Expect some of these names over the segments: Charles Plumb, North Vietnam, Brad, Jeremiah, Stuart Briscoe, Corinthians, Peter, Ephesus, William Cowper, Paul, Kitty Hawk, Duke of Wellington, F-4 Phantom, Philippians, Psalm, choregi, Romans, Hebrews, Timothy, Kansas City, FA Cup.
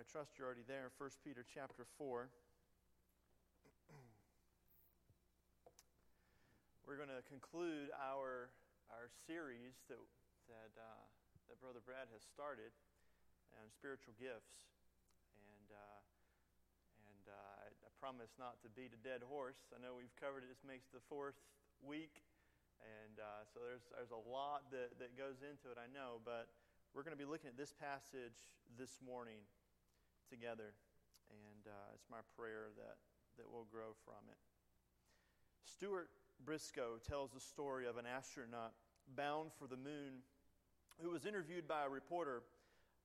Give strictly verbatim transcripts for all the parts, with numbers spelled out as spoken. I trust you're already there. First Peter chapter four. We're going to conclude our our series that that uh, that Brother Brad has started on spiritual gifts, and uh, and uh, I, I promise not to beat a dead horse. I know we've covered it. This makes the fourth week, and uh, so there's there's a lot that that goes into it. I know, but we're going to be looking at this passage this morning together, and uh, it's my prayer that, that we'll grow from it. Stuart Briscoe tells the story of an astronaut bound for the moon who was interviewed by a reporter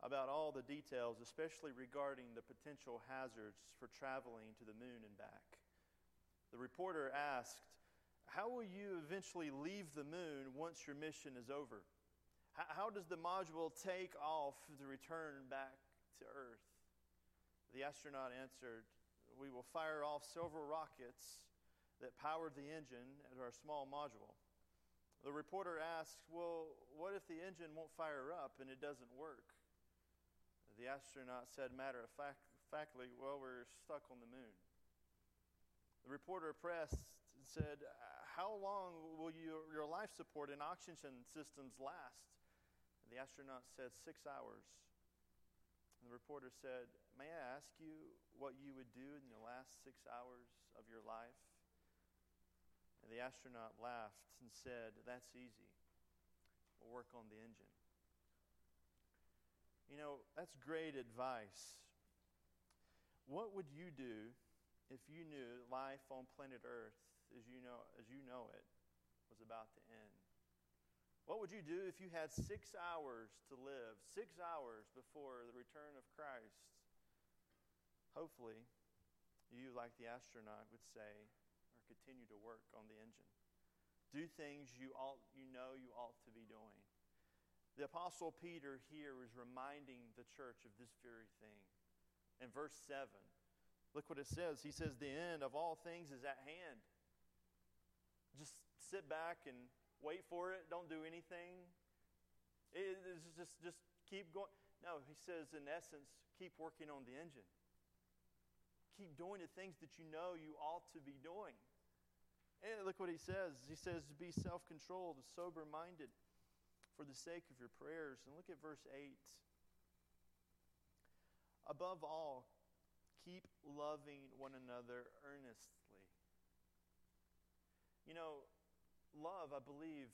about all the details, especially regarding the potential hazards for traveling to the moon and back. The reporter asked, "How will you eventually leave the moon once your mission is over? How does the module take off to return back to Earth?" The astronaut answered, "We will fire off several rockets that powered the engine at our small module." The reporter asked, "Well, what if the engine won't fire up and it doesn't work?" The astronaut said matter-of-factly, "Well, we're stuck on the moon." The reporter pressed and said, "How long will you, your life support and oxygen systems last?" The astronaut said, six hours. And the reporter said, "May I ask you what you would do in the last six hours of your life?" And the astronaut laughed and said, "That's easy. We'll work on the engine." You know, that's great advice. What would you do if you knew life on planet Earth, as you know, as you know it, was about to end? What would you do if you had six hours to live, six hours before the return of Christ? Hopefully, you, like the astronaut, would say, or continue to work on the engine. Do things you ought, you know you ought to be doing. The Apostle Peter here is reminding the church of this very thing. In verse seven, look what it says. He says, "The end of all things is at hand." Just sit back and wait for it. Don't do anything. It, it's just, just keep going. No, he says, in essence, keep working on the engine. Keep doing the things that you know you ought to be doing. And look what he says. He says, be self-controlled, sober-minded for the sake of your prayers. And look at verse eight. Above all, keep loving one another earnestly. You know, love, I believe,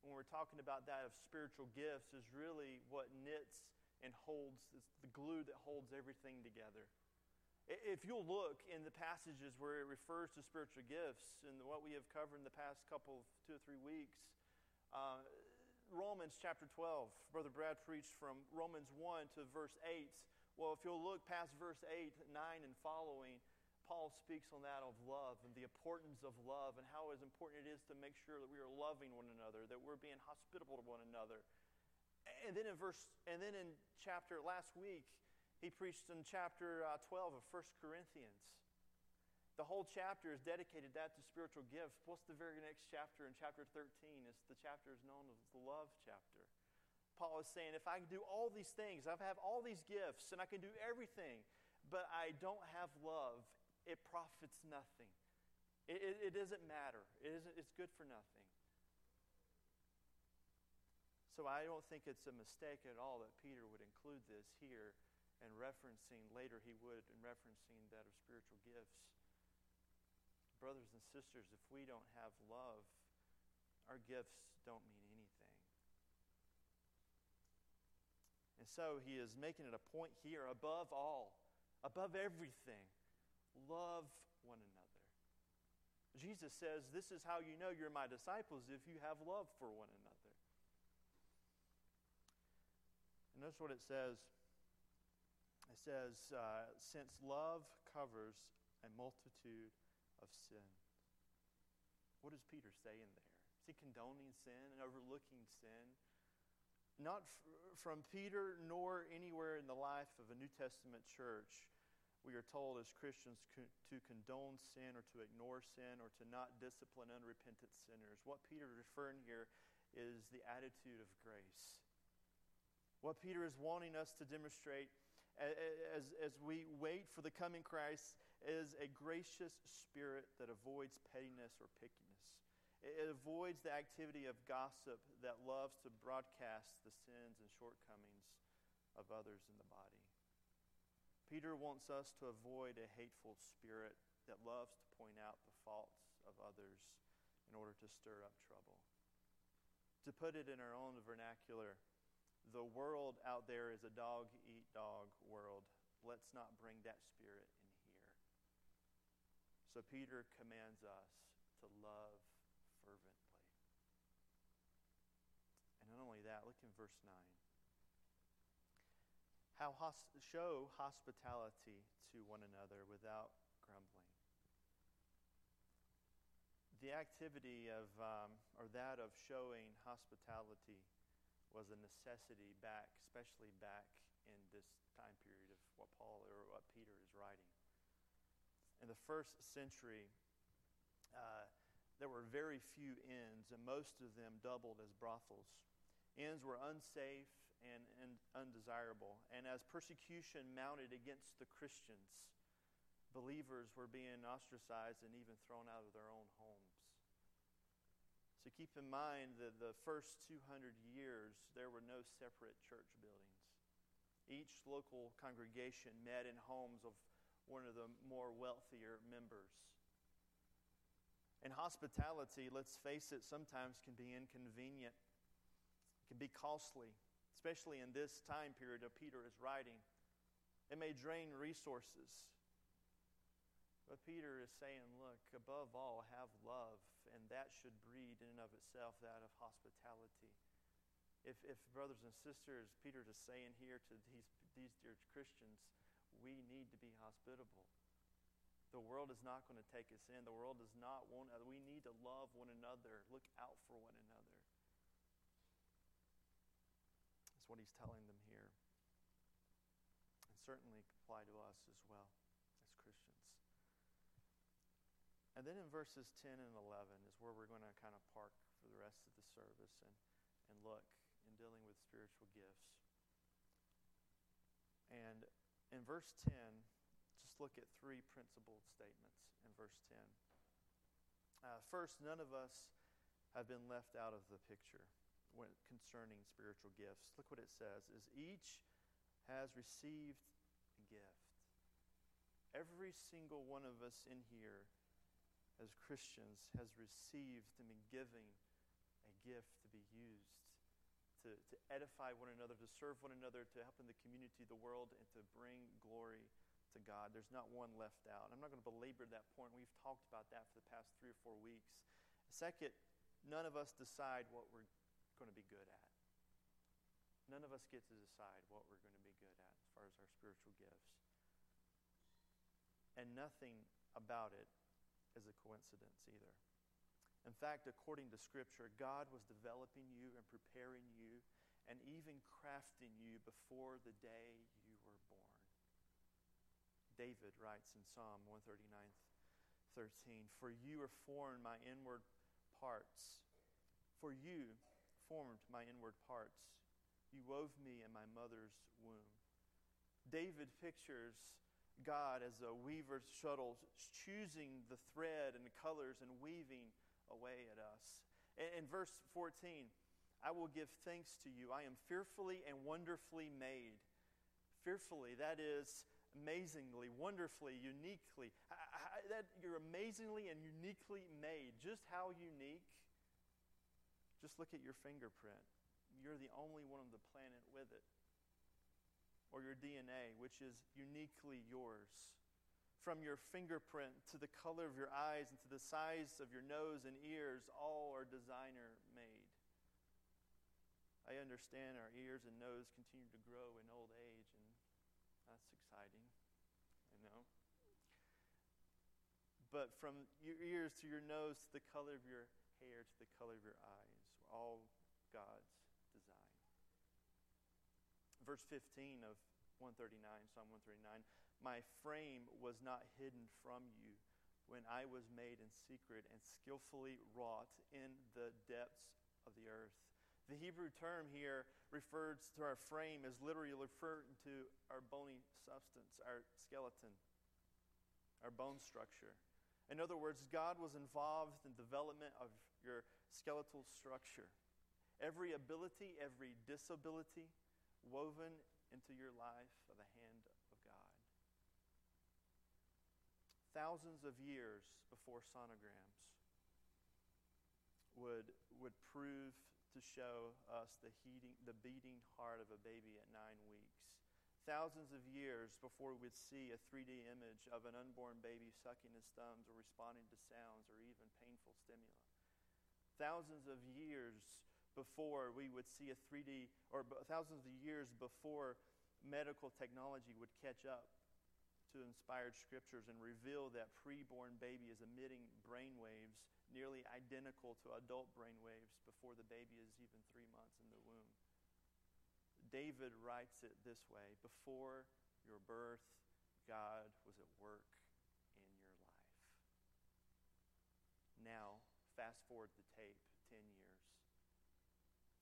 when we're talking about that of spiritual gifts, is really what knits and holds, it's the glue that holds everything together. If you'll look in the passages where it refers to spiritual gifts and what we have covered in the past couple, two or three weeks, uh, Romans chapter twelve, Brother Brad preached from Romans one to verse eight. Well, if you'll look past verse eight, nine, and following, Paul speaks on that of love and the importance of love and how as important it is to make sure that we are loving one another, that we're being hospitable to one another. And then in verse, and then in chapter, last week, he preached in chapter uh, twelve of First Corinthians. The whole chapter is dedicated that to spiritual gifts. What's the very next chapter in chapter thirteen? It's the chapter is known as the love chapter. Paul is saying, if I can do all these things, I have all these gifts, and I can do everything, but I don't have love, it profits nothing. It, it, it doesn't matter. It isn't, it's good for nothing. So I don't think it's a mistake at all that Peter would include this here and referencing, later he would, in referencing that of spiritual gifts. Brothers and sisters, if we don't have love, our gifts don't mean anything. And so he is making it a point here, above all, above everything, love one another. Jesus says, this is how you know you're my disciples, if you have love for one another. And notice what it says. It says, uh, since love covers a multitude of sins. What does Peter say in there? Is he condoning sin and overlooking sin? Not f- from Peter nor anywhere in the life of a New Testament church. We are told as Christians to condone sin or to ignore sin or to not discipline unrepentant sinners. What Peter is referring here is the attitude of grace. What Peter is wanting us to demonstrate as, as we wait for the coming Christ, is a gracious spirit that avoids pettiness or pickiness. It avoids the activity of gossip that loves to broadcast the sins and shortcomings of others in the body. Peter wants us to avoid a hateful spirit that loves to point out the faults of others in order to stir up trouble. To put it in our own vernacular, the world out there is a dog-eat-dog world. Let's not bring that spirit in here. So Peter commands us to love fervently. And not only that, look in verse nine. How hos- show hospitality to one another without grumbling. The activity of, um, or that of showing hospitality was a necessity back, especially back in this time period of what Paul or what Peter is writing. In the first century, uh, there were very few inns, and most of them doubled as brothels. Inns were unsafe and, and undesirable, and as persecution mounted against the Christians, believers were being ostracized and even thrown out of their own homes. So keep in mind that the first two hundred years, there were no separate church buildings. Each local congregation met in homes of one of the more wealthier members. And hospitality, let's face it, sometimes can be inconvenient. It can be costly, especially in this time period that Peter is writing. It may drain resources. But Peter is saying, look, above all, have love, and that should breed in and of itself that of hospitality. If, if brothers and sisters, Peter is saying here to these, these dear Christians, we need to be hospitable. The world is not going to take us in. The world does not want us. We need to love one another. Look out for one another. That's what he's telling them here. And certainly apply to us as well as Christians. And then in verses ten and eleven is where we're going to kind of park for the rest of the service and, and look in dealing with spiritual gifts. And in verse ten, just look at three principled statements in verse ten. Uh, first, none of us have been left out of the picture when, concerning spiritual gifts. Look what it says, is each has received a gift. Every single one of us in here as Christians has received and been given a gift to be used to, to edify one another, to serve one another, to help in the community, the world, and to bring glory to God. There's not one left out. I'm not going to belabor that point. We've talked about that for the past three or four weeks. Second, none of us decide what we're going to be good at. None of us get to decide what we're going to be good at as far as our spiritual gifts. And nothing about it is a coincidence either. In fact, according to Scripture, God was developing you and preparing you and even crafting you before the day you were born. David writes in Psalm one thirty-nine, thirteen, for you are formed my inward parts. For you formed my inward parts. You wove me in my mother's womb. David pictures God as a weaver's shuttle, choosing the thread and the colors and weaving away at us. In verse fourteen, I will give thanks to you. I am fearfully and wonderfully made. Fearfully, that is amazingly, wonderfully, uniquely. I, I, that you're amazingly and uniquely made. Just how unique? Just look at your fingerprint. You're the only one on the planet with it. Or your D N A, which is uniquely yours. From your fingerprint to the color of your eyes and to the size of your nose and ears, all are designer made. I understand our ears and nose continue to grow in old age, and that's exciting, I know. But from your ears to your nose to the color of your hair to the color of your eyes, all God's design. Verse fifteen of one thirty-nine, Psalm one thirty-nine, my frame was not hidden from you when I was made in secret and skillfully wrought in the depths of the earth. The Hebrew term here refers to our frame as literally referring to our bony substance, our skeleton, our bone structure. In other words, God was involved in the development of your skeletal structure. Every ability, every disability woven into your life by the hand of God. Thousands of years before sonograms would would prove to show us the heating, the beating heart of a baby at nine weeks. Thousands of years before we'd see a three D image of an unborn baby sucking his thumbs or responding to sounds or even painful stimuli. Thousands of years before we would see a three D, or thousands of years before medical technology would catch up to inspired scriptures and reveal that preborn baby is emitting brainwaves nearly identical to adult brainwaves before the baby is even three months in the womb. David writes it this way: before your birth, God was at work in your life. Now, fast forward the tape ten years,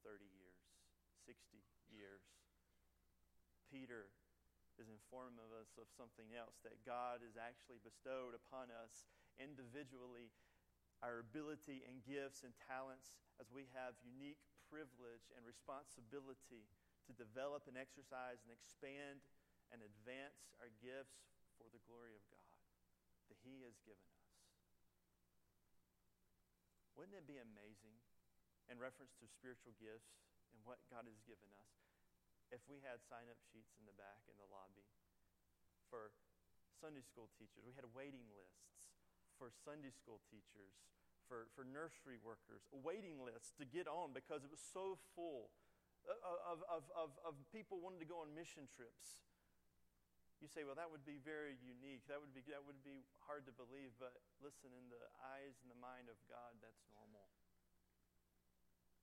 thirty years, sixty years. Peter is informing us of something else, that God has actually bestowed upon us individually our ability and gifts and talents, as we have unique privilege and responsibility to develop and exercise and expand and advance our gifts for the glory of God that He has given us. Wouldn't it be amazing, in reference to spiritual gifts and what God has given us, if we had sign-up sheets in the back in the lobby for Sunday school teachers? We had waiting lists for Sunday school teachers, for, for nursery workers, waiting lists to get on because it was so full of, of, of, of people wanting to go on mission trips. You say, well, that would be very unique. That would be, that would be hard to believe, but listen, in the eyes and the mind of God, that's normal.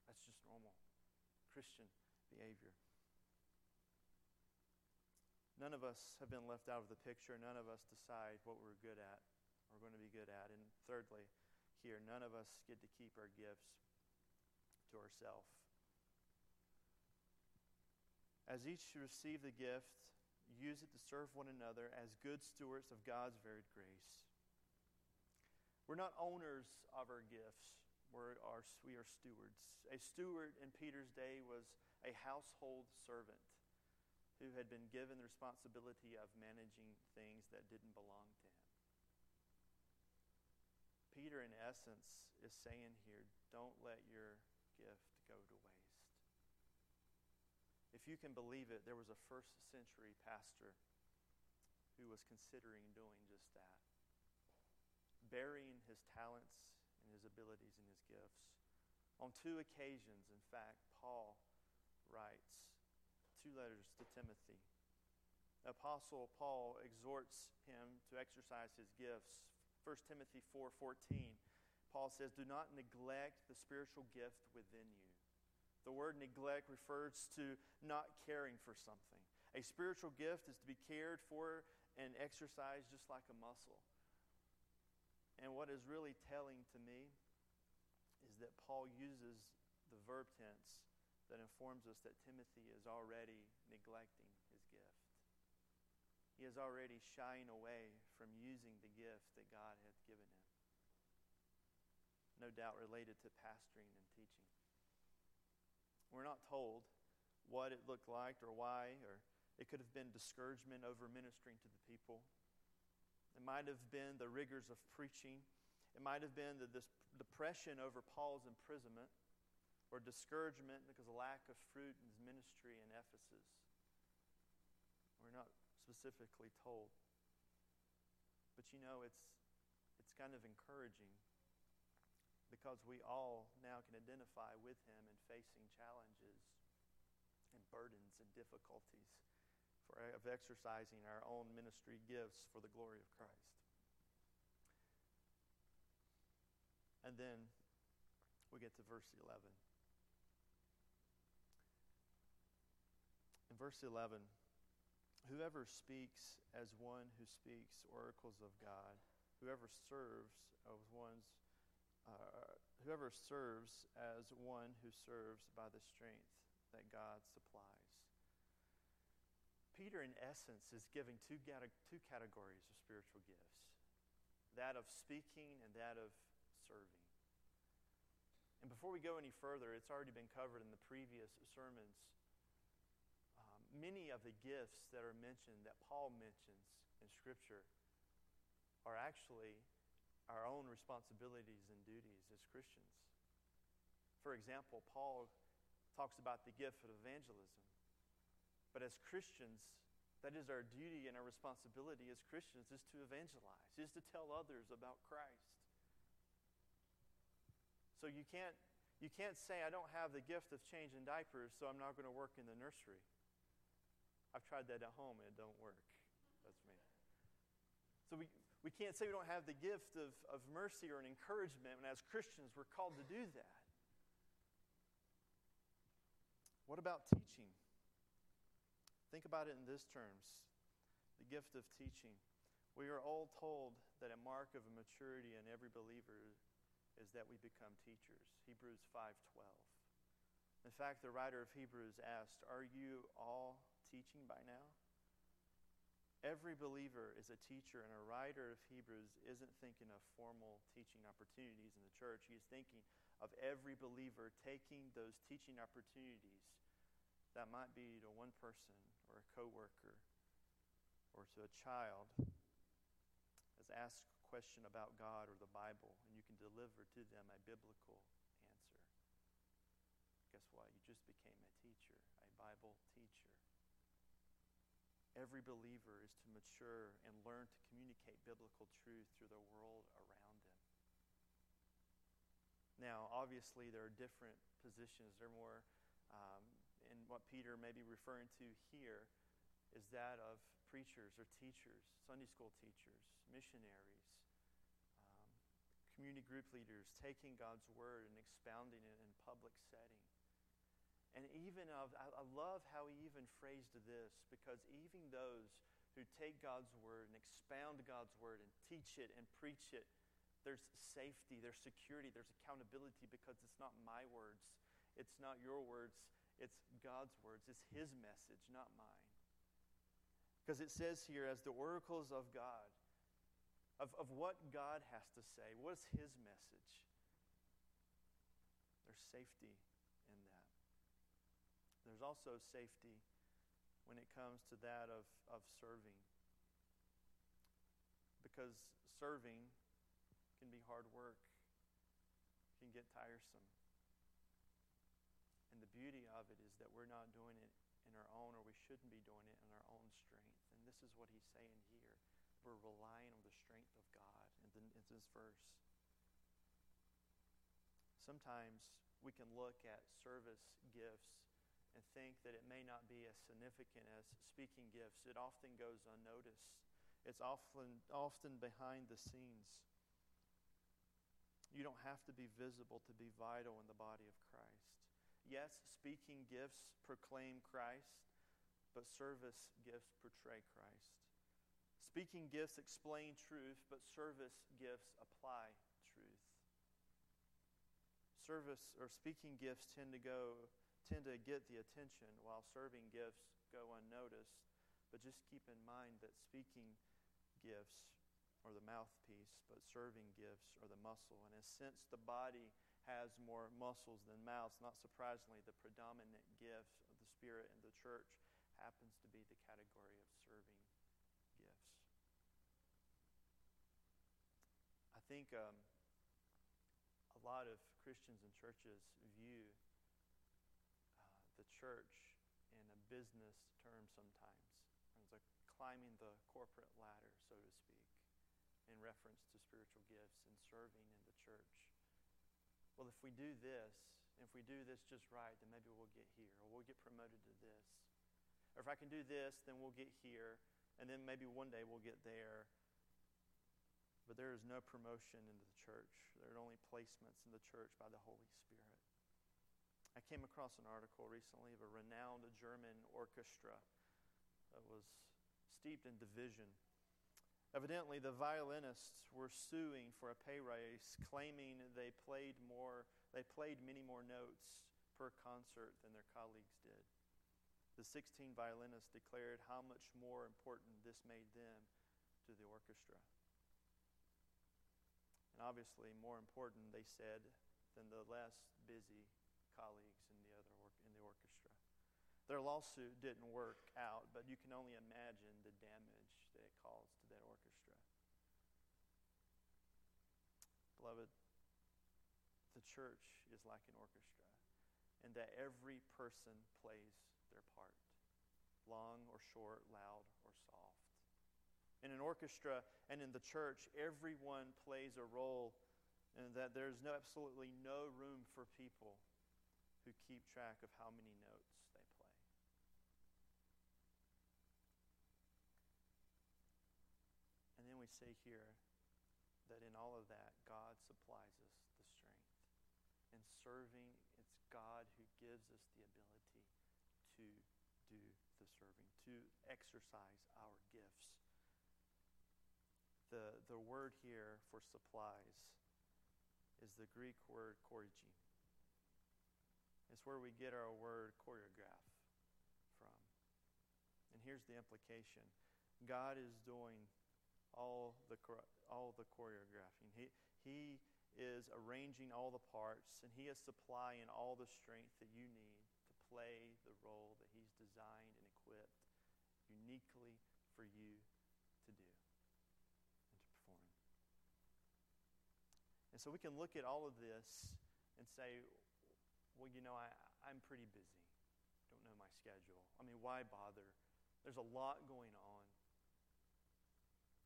That's just normal Christian behavior. None of us have been left out of the picture. None of us decide what we're good at, or going to be good at. And thirdly, here, none of us get to keep our gifts to ourselves. As each receive the gift, use it to serve one another as good stewards of God's varied grace. We're not owners of our gifts. We're, our, we are stewards. A steward in Peter's day was a household servant who had been given the responsibility of managing things that didn't belong to him. Peter, in essence, is saying here, don't let your gift go to waste. If you can believe it, there was a first century pastor who was considering doing just that, burying his talents and his abilities and his gifts. On two occasions, in fact, Paul writes two letters to Timothy. Apostle Paul exhorts him to exercise his gifts. First Timothy four fourteen, Paul says, do not neglect the spiritual gift within you. The word neglect refers to not caring for something. A spiritual gift is to be cared for and exercised just like a muscle. And what is really telling to me is that Paul uses the verb tense that informs us that Timothy is already neglecting his gift. He is already shying away from using the gift that God hath given him. No doubt related to pastoring and teaching. We're not told what it looked like or why, or it could have been discouragement over ministering to the people. It might have been the rigors of preaching. It might have been the this depression over Paul's imprisonment, or discouragement because of lack of fruit in his ministry in Ephesus. We're not specifically told. But you know, it's it's kind of encouraging, because we all now can identify with him in facing challenges and burdens and difficulties for of exercising our own ministry gifts for the glory of Christ. And then we get to verse eleven. In verse eleven, whoever speaks as one who speaks oracles of God, whoever serves as one's, uh, whoever serves as one who serves by the strength that God supplies. Peter, in essence, is giving two two categories of spiritual gifts, that of speaking and that of serving. And before we go any further, it's already been covered in the previous sermons. Um, many of the gifts that are mentioned, that Paul mentions in Scripture, are actually our own responsibilities and duties as Christians. For example, Paul talks about the gift of evangelism. But as Christians, that is our duty and our responsibility as Christians, is to evangelize, is to tell others about Christ. So you can't, you can't say, I don't have the gift of changing diapers, so I'm not going to work in the nursery. I've tried that at home, and it don't work. That's me. So we, we can't say we don't have the gift of, of mercy or an encouragement, and as Christians, we're called to do that. What about teaching? Think about it in these terms, the gift of teaching. We are all told that a mark of maturity in every believer is that we become teachers, Hebrews five twelve. In fact, the writer of Hebrews asked, are you all teaching by now? Every believer is a teacher, and a writer of Hebrews isn't thinking of formal teaching opportunities in the church. He is thinking of every believer taking those teaching opportunities. That might be to one person or a coworker or to a child. As asked a question about God or the Bible, and you can deliver to them a biblical answer. Guess what? You just became a teacher, a Bible teacher. Every believer is to mature and learn to communicate biblical truth through the world around them. Now, obviously, there are different positions. There are more, um, and what Peter may be referring to here is that of preachers or teachers, Sunday school teachers, missionaries, um, community group leaders, taking God's word and expounding it in public setting. And even of, I love how he even phrased this, because even those who take God's word and expound God's word and teach it and preach it, there's safety, there's security, there's accountability, because it's not my words, it's not your words, it's God's words, it's his message, not mine. Because it says here, as the oracles of God, of, of what God has to say, what is his message? There's safety in that. There's also safety when it comes to that of, of serving. Because serving can be hard work, can get tiresome. And the beauty of it is that we're not doing it in our own, or we shouldn't be doing it in our own strength. And this is what he's saying here. We're relying on the strength of God in this verse. Sometimes we can look at service gifts and think that it may not be as significant as speaking gifts. It often goes unnoticed. It's often often behind the scenes. You don't have to be visible to be vital in the body of Christ. Yes, speaking gifts proclaim Christ, but service gifts portray Christ. Speaking gifts explain truth, but service gifts apply truth. Service or speaking gifts tend to go tend to get the attention, while serving gifts go unnoticed. But just keep in mind that speaking gifts are the mouthpiece, but serving gifts are the muscle. And since the body has more muscles than mouths, not surprisingly, the predominant gift of the Spirit in the church happens to be the category of serving gifts. I think um, a lot of Christians and churches view the church in a business term sometimes. It's like climbing the corporate ladder, so to speak, in reference to spiritual gifts and serving in the church. Well, if we do this, if we do this just right, then maybe we'll get here, or we'll get promoted to this. Or if I can do this, then we'll get here, and then maybe one day we'll get there. But there is no promotion in the church. There are only placements in the church by the Holy Spirit. I came across an article recently of a renowned German orchestra that was steeped in division. Evidently, the violinists were suing for a pay raise, claiming they played more, they played many more notes per concert than their colleagues did. The sixteen violinists declared how much more important this made them to the orchestra. And obviously, more important, they said, than the less busy colleagues in the other or- in the orchestra. Their lawsuit didn't work out, but you can only imagine the damage that it caused to that orchestra. Beloved, the church is like an orchestra, and that every person plays their part, long or short, loud or soft. In an orchestra and in the church, everyone plays a role, and that there's no, absolutely no room for people who keep track of how many notes they play. And then we see here that in all of that, God supplies us the strength. In serving, it's God who gives us the ability to do the serving, to exercise our gifts. The, the word here for supplies is the Greek word choregi. It's where we get our word choreograph from. And here's the implication. God is doing all the all the choreographing. He, he is arranging all the parts, and He is supplying all the strength that you need to play the role that He's designed and equipped uniquely for you to do and to perform. And so we can look at all of this and say, well, you know, I, I'm pretty busy. Don't know my schedule. I mean, why bother? There's a lot going on.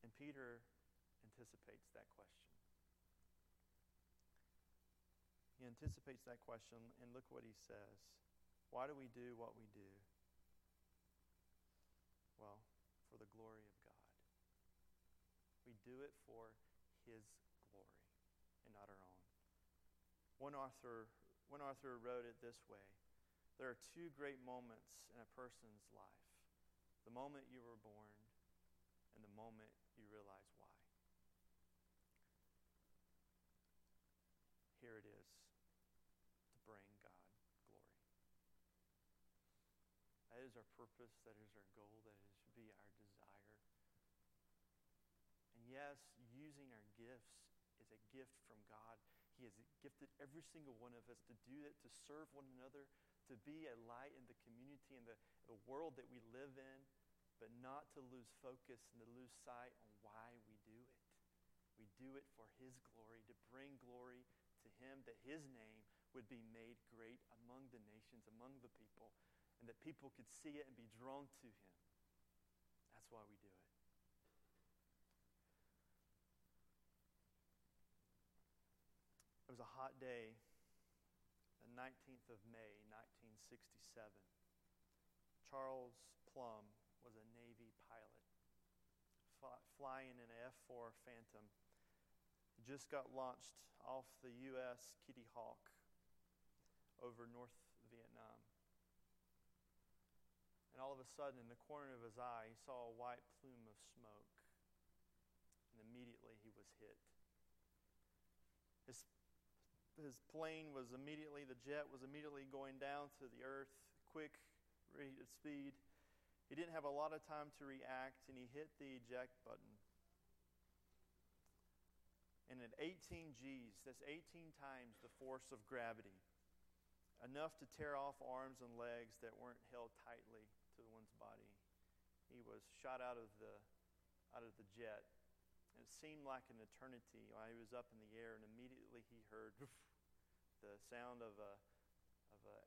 And Peter anticipates that question. He anticipates that question, and look what he says. Why do we do what we do? Well, for the glory of God. We do it for His glory and not our own. One author One author wrote it this way. There are two great moments in a person's life. The moment you were born and the moment you realize why. Here it is. To bring God glory. That is our purpose. That is our goal. That should be our desire. And yes, using our gifts is a gift from God. He has gifted every single one of us to do it, to serve one another, to be a light in the community and the, the world that we live in, but not to lose focus and to lose sight on why we do it. We do it for His glory, to bring glory to Him, that His name would be made great among the nations, among the people, and that people could see it and be drawn to Him. That's why we do it. It was a hot day, the nineteenth of May, nineteen sixty-seven. Charles Plumb was a Navy pilot fly, flying in an F four Phantom. It just got launched off the U S Kitty Hawk over North Vietnam. And all of a sudden, in the corner of his eye, he saw a white plume of smoke. And immediately he was hit. His His plane was immediately, the jet was immediately going down to the earth, quick rate of speed. He didn't have a lot of time to react, and he hit the eject button. And at eighteen G's, that's eighteen times the force of gravity, enough to tear off arms and legs that weren't held tightly to one's body. He was shot out of the, out of the jet. And it seemed like an eternity while he was up in the air, and immediately he heard the sound of a of a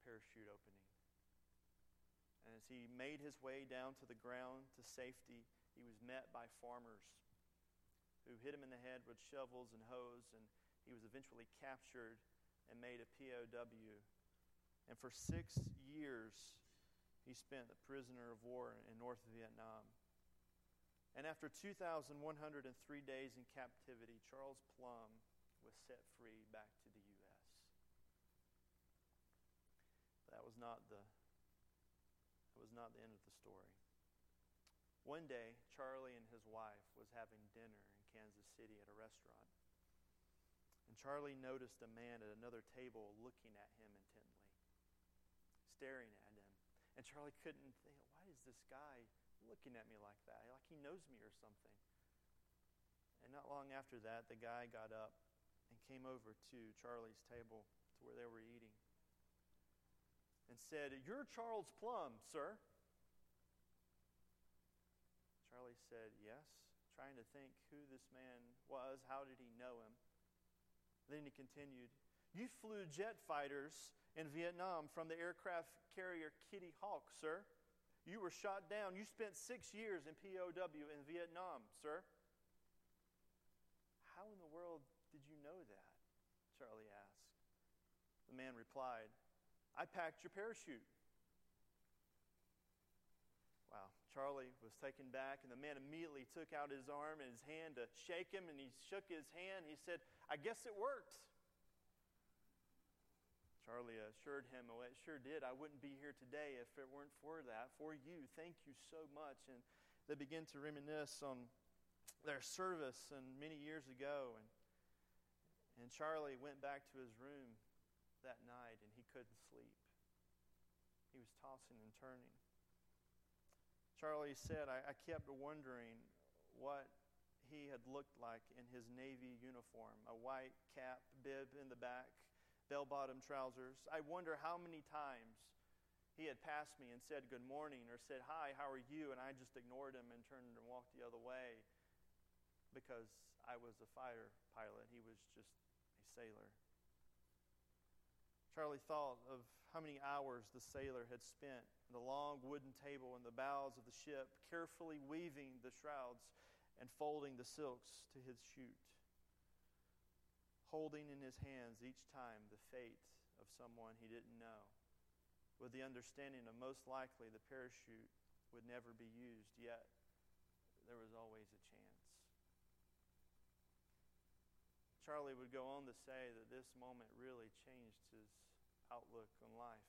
parachute opening. And as he made his way down to the ground to safety, he was met by farmers who hit him in the head with shovels and hose, and he was eventually captured and made a P O W. And for six years, he spent a prisoner of war in North Vietnam. And after two thousand one hundred three days in captivity, Charles Plumb was set free back to the U S That was not the, that was not the end of the story. One day, Charlie and his wife was having dinner in Kansas City at a restaurant. And Charlie noticed a man at another table looking at him intently, staring at him. And Charlie couldn't think, why is this guy looking at me like that? Like he knows me or something. And not long after that, the guy got up and came over to Charlie's table to where they were eating and said, "You're Charles Plumb, sir." Charlie said, "Yes," trying to think who this man was, how did he know him? Then he continued, "You flew jet fighters in Vietnam from the aircraft carrier Kitty Hawk, sir. You were shot down. You spent six years in P O W in Vietnam, sir." "How in the world did you know that?" Charlie asked. The man replied, "I packed your parachute." Wow, Charlie was taken back, and the man immediately took out his arm and his hand to shake him, and he shook his hand. He said, "I guess it worked." Charlie assured him, "Oh, it sure did. I wouldn't be here today if it weren't for that, for you. Thank you so much." And they began to reminisce on their service and many years ago. And, and Charlie went back to his room that night, and he couldn't sleep. He was tossing and turning. Charlie said, I, I kept wondering what he had looked like in his Navy uniform, a white cap, bib in the back, bell-bottom trousers. I wonder how many times he had passed me and said good morning or said, "Hi, how are you?" And I just ignored him and turned and walked the other way because I was a fighter pilot. He was just a sailor. Charlie thought of how many hours the sailor had spent at the long wooden table in the bows of the ship, carefully weaving the shrouds and folding the silks to his chute, holding in his hands each time the fate of someone he didn't know, with the understanding of most likely the parachute would never be used, yet there was always a chance. Charlie would go on to say that this moment really changed his outlook on life.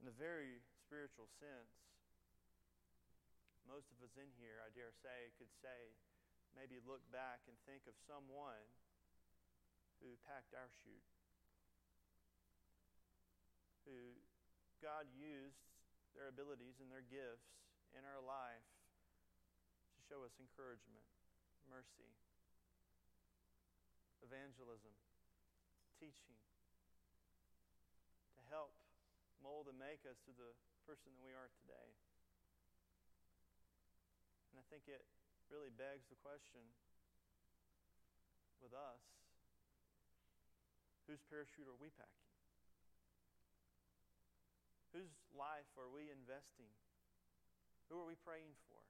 In a very spiritual sense, most of us in here, I dare say, could say, maybe look back and think of someone who packed our chute, who God used their abilities and their gifts in our life to show us encouragement, mercy, evangelism, teaching, to help mold and make us to the person that we are today. And I think it really begs the question with us, whose parachute are we packing? Whose life are we investing? Who are we praying for?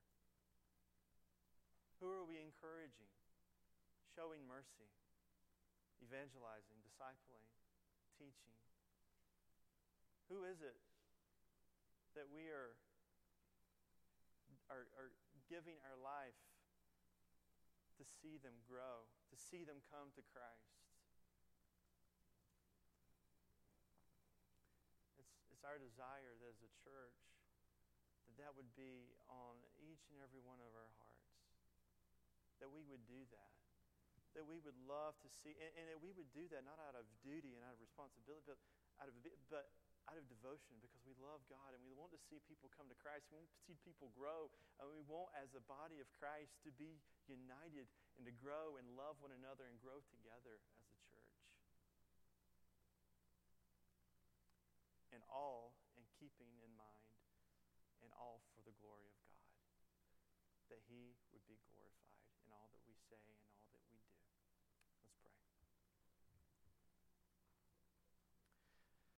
Who are we encouraging, showing mercy, evangelizing, discipling, teaching? Who is it that we are, are, are giving our life to see them grow, to see them come to Christ? It's, it's our desire that as a church, that that would be on each and every one of our hearts. That we would do that. That we would love to see, and, and that we would do that not out of duty and out of responsibility, but out of but out of devotion, because we love God and we want to see people come to Christ. We want to see people grow, and we want, as a body of Christ, to be united and to grow and love one another and grow together as a church. And all in keeping in mind, and all for the glory of God, that He would be glorified in all that we say and all